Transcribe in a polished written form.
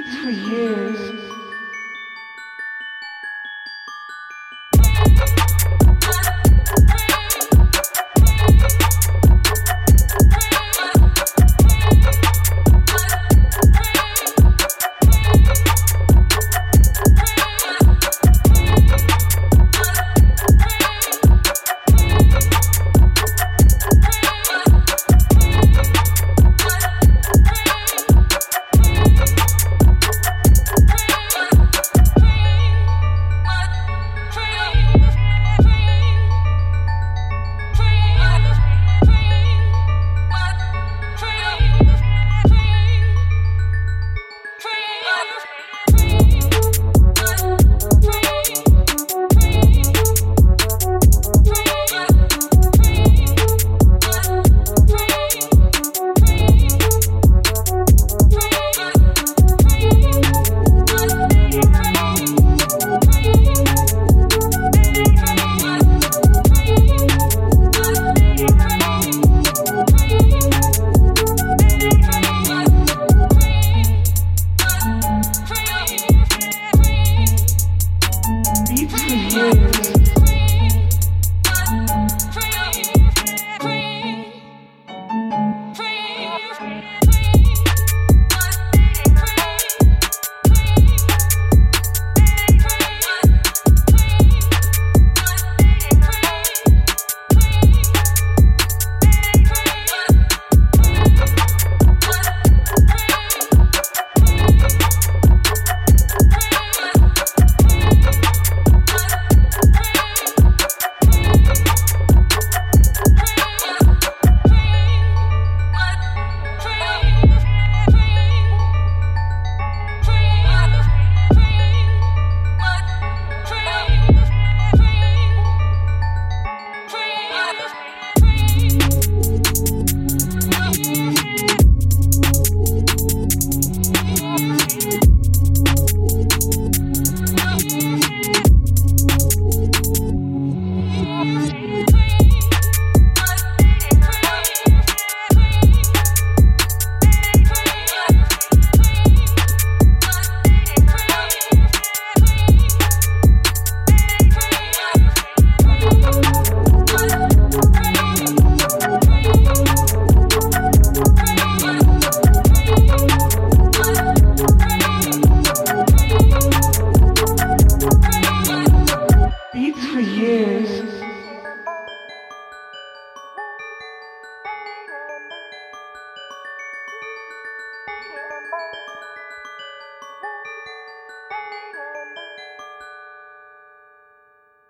beatz4yearz.